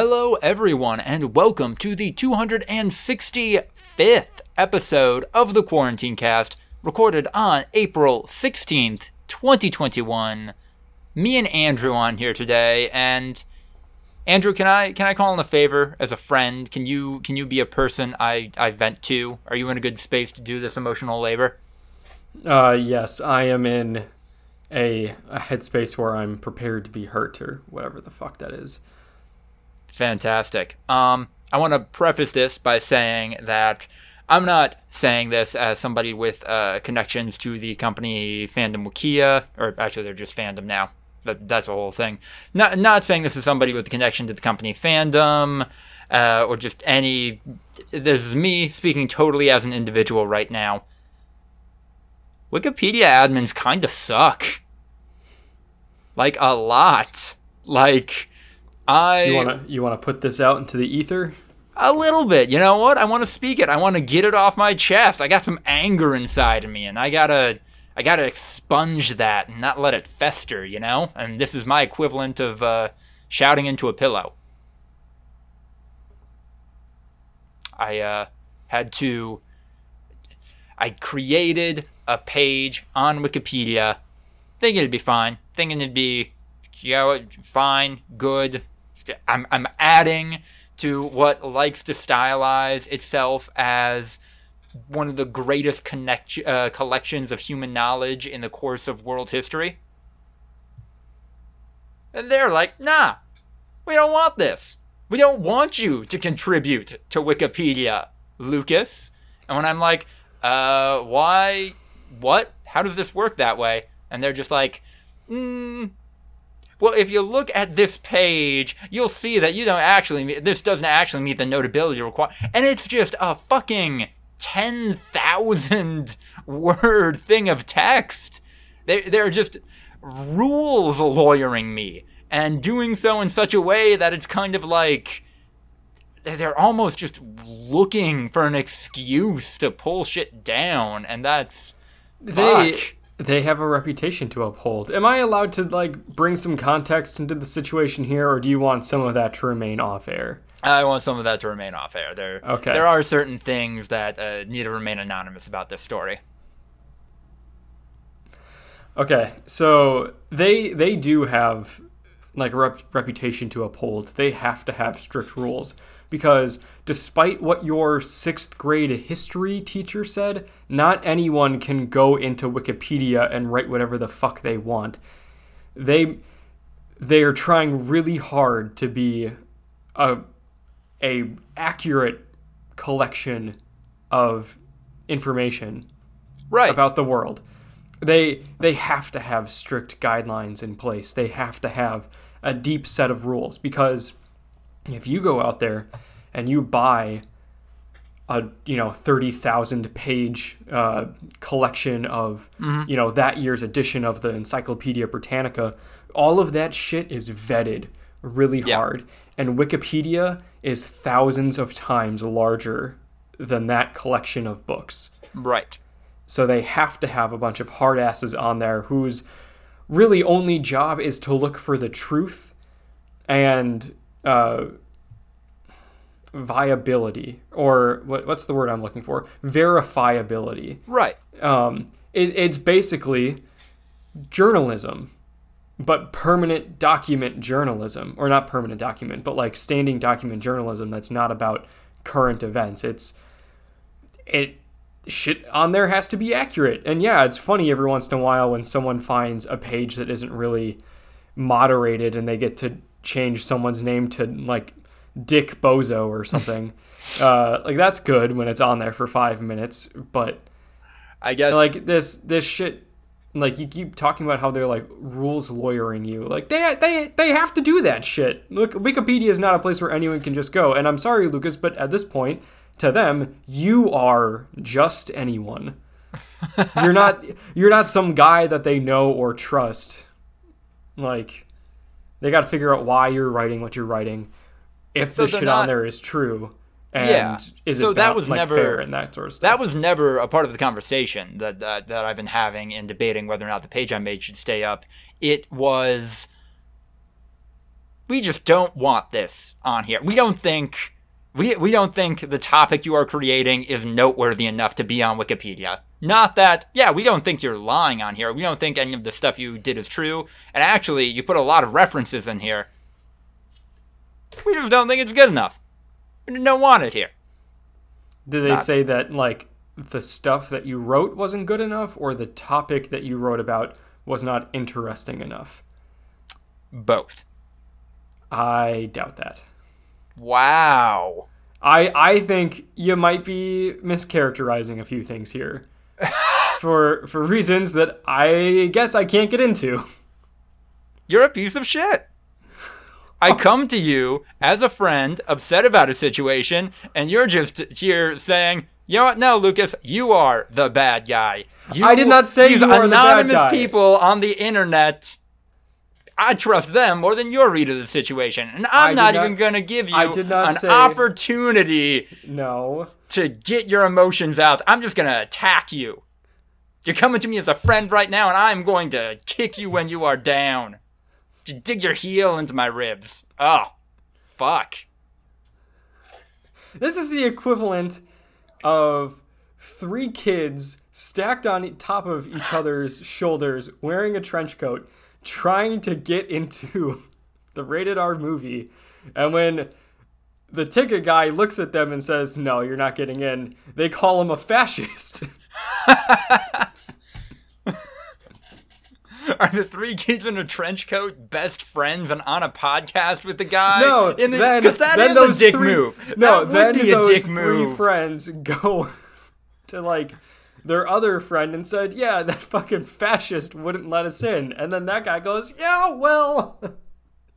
Hello everyone and welcome to the 265th episode of the Quarantine Cast, recorded on April 16th, 2021. Me and Andrew on here today, and Andrew, can I call in a favor as a friend? Can you be a person I vent to? Are you in a good space to do this emotional labor? Yes, I am in a headspace where I'm prepared to be hurt or whatever the fuck that is. Fantastic. I want to preface this by saying that I'm not saying this as somebody with connections to the company Fandom Wikia, or actually they're just Fandom now. That's a whole thing. Not saying this is somebody with a connection to the company Fandom or just any. This is me speaking totally as an individual right now. Wikipedia admins kind of suck. Like a lot. Like. You want to put this out into the ether? A little bit. You know what? I want to speak it. I want to get it off my chest. I got some anger inside of me, and I gotta expunge that and not let it fester. You know. And this is my equivalent of shouting into a pillow. I created a page on Wikipedia, thinking it'd be fine, thinking it'd be, you know, fine, good. I'm adding to what likes to stylize itself as one of the greatest collections of human knowledge in the course of world history. And they're like, nah, we don't want this. We don't want you to contribute to Wikipedia, Lucas. And when I'm like, why, what? How does this work that way? And they're just like, well, if you look at this page, you'll see that this doesn't actually meet the notability requirement. And it's just a fucking 10,000 word thing of text. They're just rules lawyering me and doing so in such a way that it's kind of like they're almost just looking for an excuse to pull shit down. And that's fuck. They have a reputation to uphold. Am I allowed to, bring some context into the situation here, or do you want some of that to remain off-air? I want some of that to remain off-air. There are certain things that need to remain anonymous about this story. Okay, so they do have, a reputation to uphold. They have to have strict rules. Because despite what your 6th grade history teacher said, not anyone can go into Wikipedia and write whatever the fuck they want. They are trying really hard to be a accurate collection of information about the world. They have to have strict guidelines in place. They have to have a deep set of rules because if you go out there and you buy a 30,000 page collection of that year's edition of the Encyclopedia Britannica, all of that shit is vetted really hard, and Wikipedia is thousands of times larger than that collection of books. Right. So they have to have a bunch of hard asses on there whose really only job is to look for the truth and viability, or what's the word I'm looking for? Verifiability. Right. It's basically journalism, but permanent document journalism, or not permanent document, but standing document journalism that's not about current events. Shit on there has to be accurate. And yeah, it's funny every once in a while when someone finds a page that isn't really moderated and they get to change someone's name to Dick Bozo or something. That's good when it's on there for 5 minutes, but I guess this shit, you keep talking about how they're rules lawyering you. They have to do that shit. Look, Wikipedia is not a place where anyone can just go. And I'm sorry, Lucas, but at this point, to them, you are just anyone. You're not some guy that they know or trust. They got to figure out why you're writing what you're writing, if so the shit on there is true, and is so it that was never fair and that sort of stuff. That was never a part of the conversation that I've been having in debating whether or not the page I made should stay up. It was we just don't want this on here. We don't think the topic you are creating is noteworthy enough to be on Wikipedia. Not that, yeah, we don't think you're lying on here. We don't think any of the stuff you did is true. And actually, you put a lot of references in here. We just don't think it's good enough. We don't want it here. Did they say that, like, the stuff that you wrote wasn't good enough, or the topic that you wrote about was not interesting enough? Both. I doubt that. Wow. I think you might be mischaracterizing a few things here for reasons that I guess I can't get into. You're a piece of shit. I come to you as a friend, upset about a situation, and you're just here saying, you know what? No, Lucas, you are the bad guy. I did not say you are the bad guy. These anonymous people on the internet, I trust them more than your read of the situation. And I'm not even going to give you an opportunity to get your emotions out. I'm just going to attack you. You're coming to me as a friend right now, and I'm going to kick you when you are down. You dig your heel into my ribs. Oh, fuck. This is the equivalent of three kids stacked on top of each other's shoulders wearing a trench coat trying to get into the rated R movie. And when the ticket guy looks at them and says, no, you're not getting in, they call him a fascist. Are the three kids in a trench coat best friends and on a podcast with the guy? No, because that is a dick move. No, that would be a dick move. Three friends go to, like, their other friend and said, yeah, that fucking fascist wouldn't let us in. And then that guy goes, yeah, well.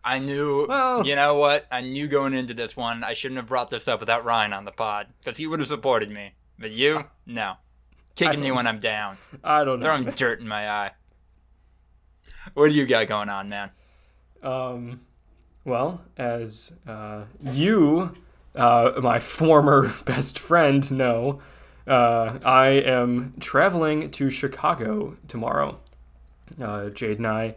I knew, well, you know what? I knew going into this one, I shouldn't have brought this up without Ryan on the pod because he would have supported me. But you? No. Kicking me when I'm down. I don't know. Throwing dirt in my eye. What do you got going on, man? Well, as you, my former best friend, know, I am traveling to Chicago tomorrow. Jade and I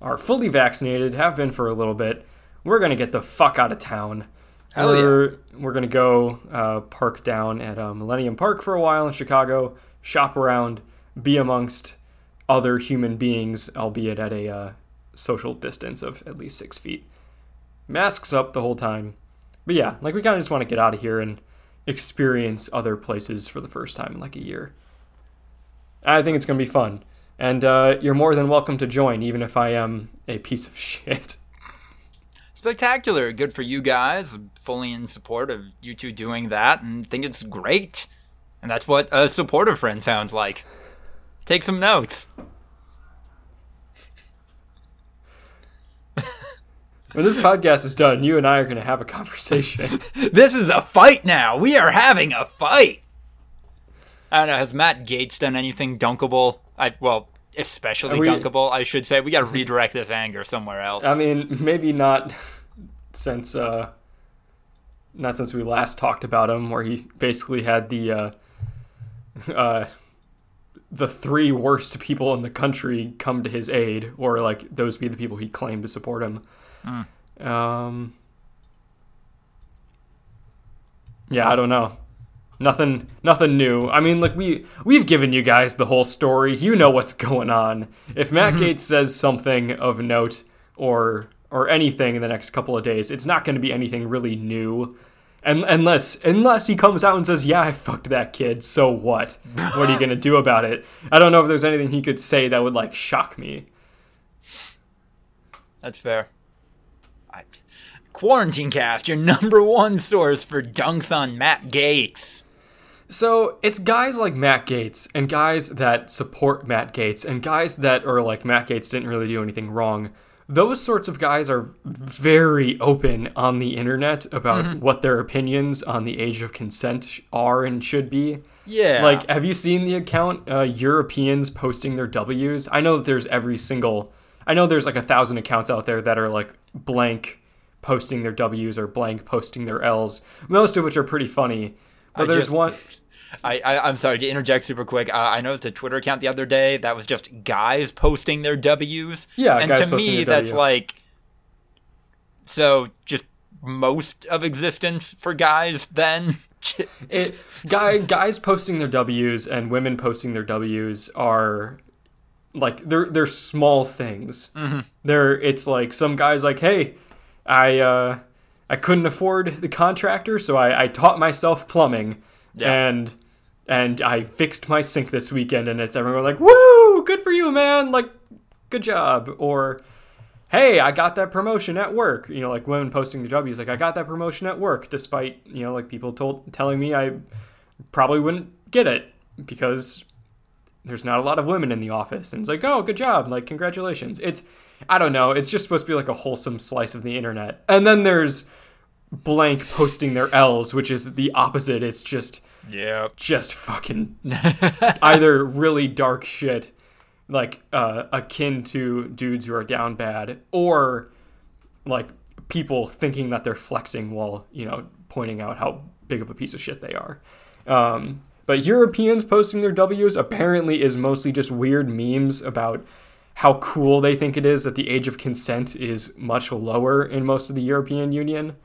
are fully vaccinated, have been for a little bit. We're going to get the fuck out of town. Hell yeah. We're going to go park down at Millennium Park for a while in Chicago, shop around, be amongst other human beings, albeit at a social distance of at least 6 feet. Masks up the whole time. But yeah, like, we kind of just want to get out of here and experience other places for the first time in like a year. I think it's going to be fun. And you're more than welcome to join, even if I am a piece of shit. Spectacular. Good for you guys. Fully in support of you two doing that, and think it's great. And that's what a supportive friend sounds like. Take some notes. When this podcast is done, you and I are going to have a conversation. This is a fight now. We are having a fight. I don't know. Has Matt Gaetz done anything dunkable? Especially dunkable, I should say. We got to redirect this anger somewhere else. I mean, maybe not since we last talked about him, where he basically had the three worst people in the country come to his aid, or like those be the people he claimed to support him. Mm. Yeah, I don't know. Nothing new. I mean, like, we've given you guys the whole story. You know what's going on. If Matt Gaetz says something of note or anything in the next couple of days, it's not going to be anything really new. And unless he comes out and says, yeah, I fucked that kid, so what? What are you going to do about it? I don't know if there's anything he could say that would, like, shock me. That's fair. Quarantine Cast, your number one source for dunks on Matt Gaetz. So it's guys like Matt Gaetz and guys that support Matt Gaetz and guys that are like, Matt Gaetz didn't really do anything wrong. Those sorts of guys are very open on the internet about what their opinions on the age of consent are and should be. Yeah. Like, have you seen the account, Europeans posting their W's? I know that there's there's like 1,000 accounts out there that are like blank posting their W's or blank posting their L's, most of which are pretty funny. But there's one... I'm sorry to interject super quick. I noticed a Twitter account the other day that was just guys posting their W's. Yeah, and to me, that's like, So just most of existence for guys then. Guys posting their W's and women posting their W's are like they're small things. Mm-hmm. It's like some guy's like, hey, I couldn't afford the contractor, so I taught myself plumbing, and I fixed my sink this weekend, and it's everyone like, woo, good for you, man, like, good job. Or, hey, I got that promotion at work. You know, like women posting their W's, like, I got that promotion at work, despite, you know, like people telling me I probably wouldn't get it because there's not a lot of women in the office. And it's like, oh, good job, like, congratulations. It's, I don't know, it's just supposed to be like a wholesome slice of the internet. And then there's blank posting their L's, which is the opposite. It's just fucking either really dark shit, like akin to dudes who are down bad, or like people thinking that they're flexing while, you know, pointing out how big of a piece of shit they are. But Europeans posting their W's apparently is mostly just weird memes about how cool they think it is that the age of consent is much lower in most of the European Union.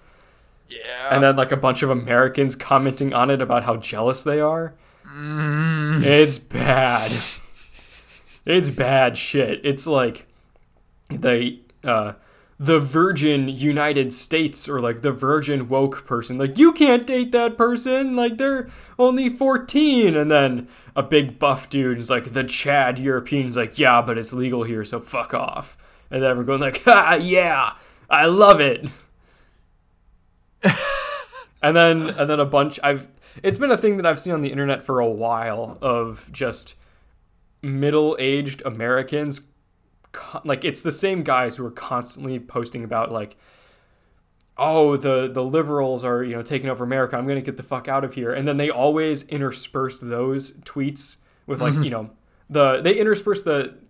Yeah. And then like a bunch of Americans commenting on it about how jealous they are. Mm. It's bad. It's bad shit. It's like the virgin United States, or like the virgin woke person. Like, you can't date that person. Like, they're only 14. And then a big buff dude is like, the Chad European's like, yeah, but it's legal here, so fuck off. And then we're going like, ha, yeah, I love it. and then a bunch it's been a thing that I've seen on the internet for a while of just middle-aged Americans, like it's the same guys who are constantly posting about like, oh, the liberals are, you know, taking over America, I'm gonna get the fuck out of here. And then they always intersperse those tweets with like, you know, they intersperse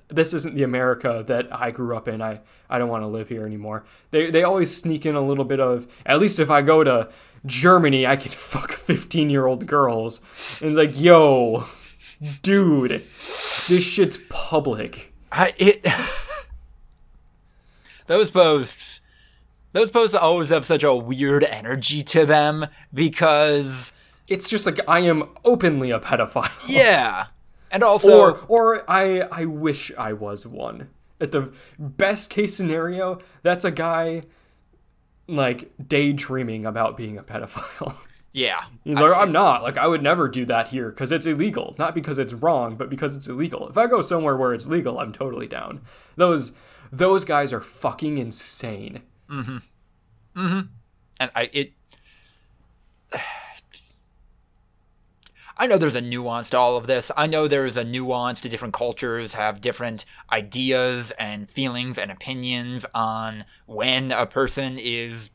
this isn't the America that I grew up in. I don't want to live here anymore. They always sneak in a little bit of, at least if I go to Germany, I can fuck 15-year-old girls. And it's like, yo, dude, this shit's public. Those posts always have such a weird energy to them because it's just like, I am openly a pedophile. Yeah. And also, or I wish I was one. At the best case scenario, that's a guy like daydreaming about being a pedophile. Yeah. He's like, I'm not. Like, I would never do that here because it's illegal. Not because it's wrong, but because it's illegal. If I go somewhere where it's legal, I'm totally down. Those guys are fucking insane. Mm-hmm. Mm-hmm. And I know there's a nuance to all of this. I know there's a nuance to different cultures have different ideas and feelings and opinions on when a person is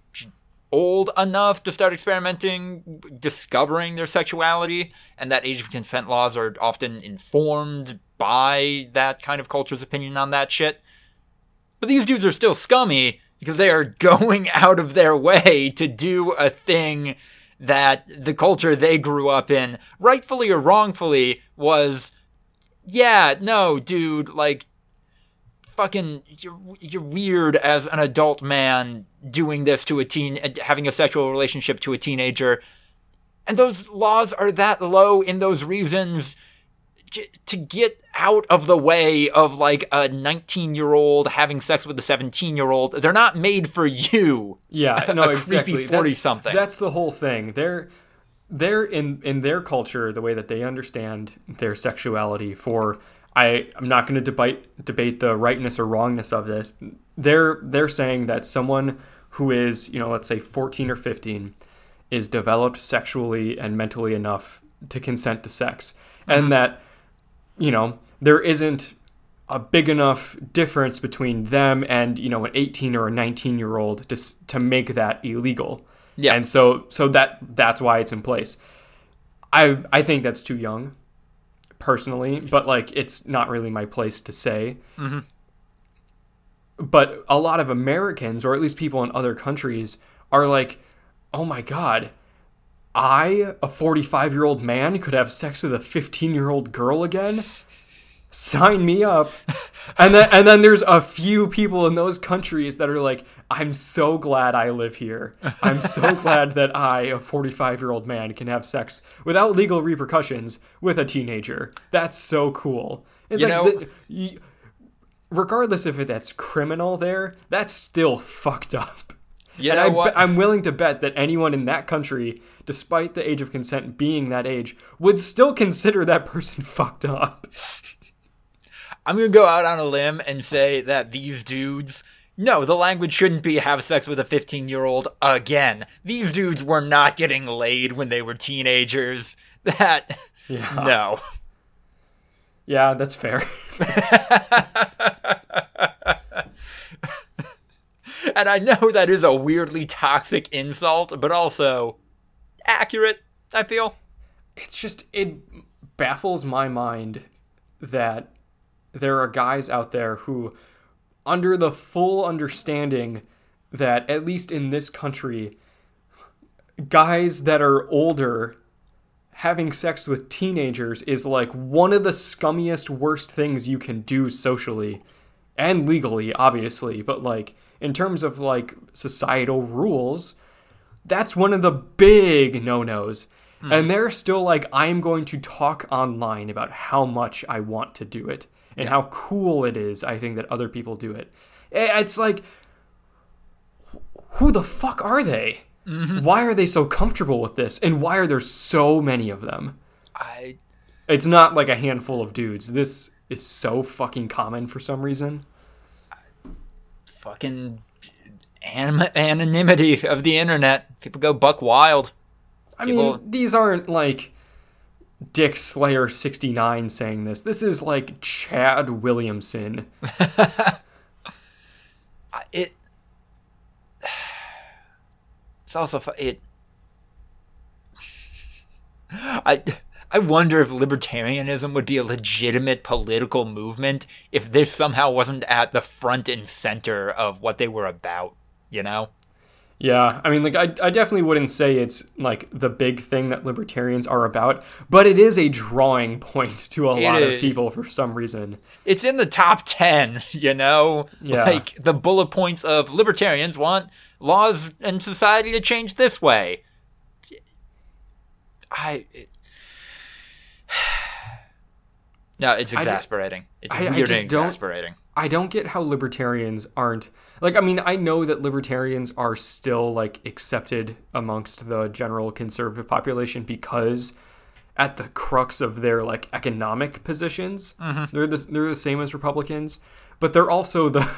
old enough to start experimenting, discovering their sexuality, and that age of consent laws are often informed by that kind of culture's opinion on that shit. But these dudes are still scummy because they are going out of their way to do a thing that the culture they grew up in, rightfully or wrongfully, was, yeah, no, dude, like, fucking, you're weird as an adult man doing this to a teen, having a sexual relationship to a teenager. And those laws are that low in those reasons to get out of the way of, like, a 19-year-old having sex with a 17-year-old. They're not made for you. Yeah, no, exactly. Creepy 40-something. That's the whole thing. They're in their culture, the way that they understand their sexuality for, I'm not going to debate the rightness or wrongness of this. They're saying that someone who is, you know, let's say 14 or 15 is developed sexually and mentally enough to consent to sex. And that, you know, there isn't a big enough difference between them and, you know, an 18 or a 19-year-old to make that illegal. Yeah. And so that's why it's in place. I think that's too young, personally, but, like, it's not really my place to say. Mm-hmm. But a lot of Americans, or at least people in other countries, are like, oh, my God, I, a 45-year-old man, could have sex with a 15-year-old girl again? sign me up. And then there's a few people in those countries that are like, I'm so glad I live here. I'm so glad that I, a 45-year-old man, can have sex without legal repercussions with a teenager. That's so cool. It's regardless if that's criminal there, that's still fucked up. You know what? I'm willing to bet that anyone in that country, despite the age of consent being that age, would still consider that person fucked up. I'm going to go out on a limb and say that these dudes, no, the language shouldn't be have sex with a 15-year-old again. These dudes were not getting laid when they were teenagers. No. Yeah, that's fair. And I know that is a weirdly toxic insult, but also accurate, I feel. It's just, it baffles my mind that there are guys out there who, under the full understanding that, at least in this country, guys that are older having sex with teenagers is like one of the scummiest, worst things you can do socially and legally, obviously. But like in terms of like societal rules, that's one of the big no-nos. Mm. And they're still like, I'm going to talk online about how much I want to do it. And how cool it is, I think, that other people do it. It's like, who the fuck are they? Mm-hmm. Why are they so comfortable with this? And why are there so many of them? It's not like a handful of dudes. This is so fucking common for some reason. Fucking anonymity of the internet. People go buck wild. I mean, these aren't like Dick Slayer 69 saying this. This is like Chad Williamson. It's also it. I wonder if libertarianism would be a legitimate political movement if this somehow wasn't at the front and center of what they were about. You know. Yeah, I mean, like, I definitely wouldn't say it's, like, the big thing that libertarians are about, but it is a drawing point to a lot of people for some reason. It's in the top 10, you know? Yeah. Like, the bullet points of libertarians want laws and society to change this way. No, it's exasperating. It's exasperating. I don't get how libertarians aren't, like, I mean, I know that libertarians are still, like, accepted amongst the general conservative population because at the crux of their, like, economic positions, mm-hmm. they're the same as Republicans, but they're also the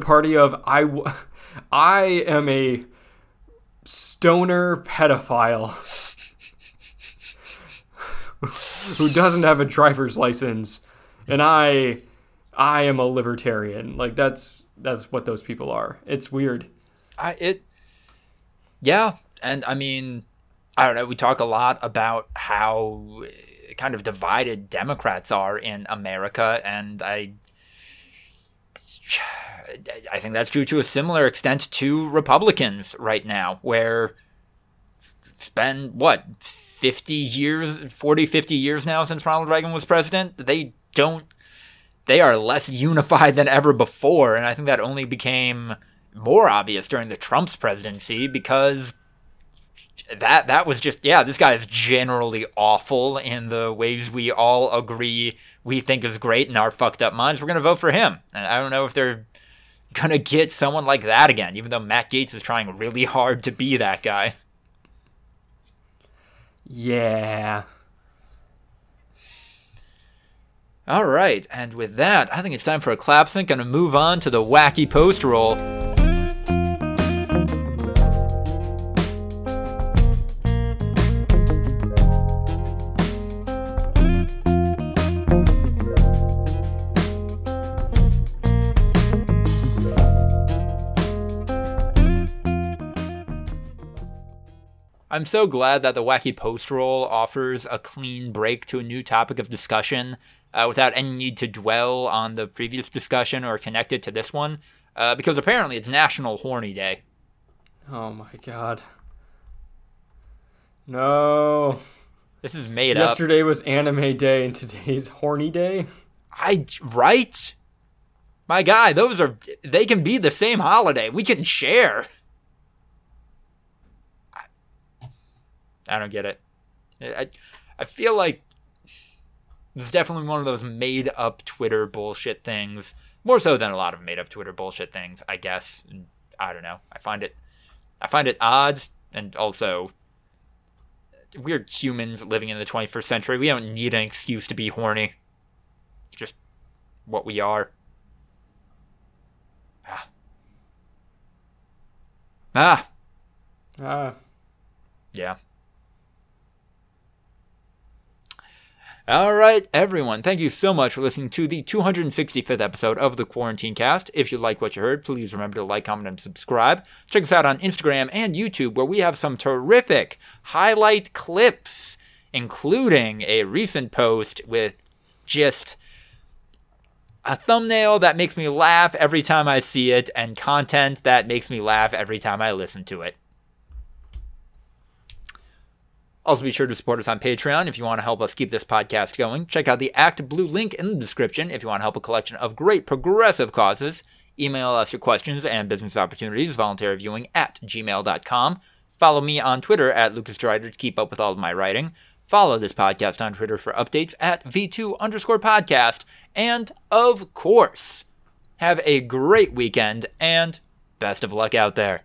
party of, I am a stoner pedophile who doesn't have a driver's license, and I am a libertarian. Like, that's what those people are. It's weird. And I mean, I don't know. We talk a lot about how kind of divided Democrats are in America, and I think that's true to a similar extent to Republicans right now, where it's been, 50 years now since Ronald Reagan was president. They are less unified than ever before, and I think that only became more obvious during the Trump's presidency because that was just, this guy is generally awful in the ways we all agree we think is great in our fucked up minds. We're going to vote for him. And I don't know if they're going to get someone like that again, even though Matt Gaetz is trying really hard to be that guy. Yeah. All right, and with that, I think it's time for a clap sync. I'm going to move on to the wacky post roll. I'm so glad that the wacky post roll offers a clean break to a new topic of discussion. Without any need to dwell on the previous discussion or connect it to this one, because apparently it's National Horny Day. Oh my god. No. This is made up. Yesterday was Anime Day and today's Horny Day? Right? My guy, they can be the same holiday. We can share. I don't get it. I feel like this is definitely one of those made up Twitter bullshit things, more so than a lot of made up Twitter bullshit things, I guess. I don't know. I find it odd, and also we're humans living in the 21st century. We don't need an excuse to be horny. Just what we are. Yeah. All right, everyone. Thank you so much for listening to the 265th episode of the Quarantine Cast. If you like what you heard, please remember to like, comment, and subscribe. Check us out on Instagram and YouTube, where we have some terrific highlight clips, including a recent post with just a thumbnail that makes me laugh every time I see it, and content that makes me laugh every time I listen to it. Also, be sure to support us on Patreon if you want to help us keep this podcast going. Check out the ActBlue link in the description if you want to help a collection of great progressive causes. Email us your questions and business opportunities, volunteerviewing@gmail.com. Follow me on Twitter @LucasDrider to keep up with all of my writing. Follow this podcast on Twitter for updates @V2_podcast. And, of course, have a great weekend and best of luck out there.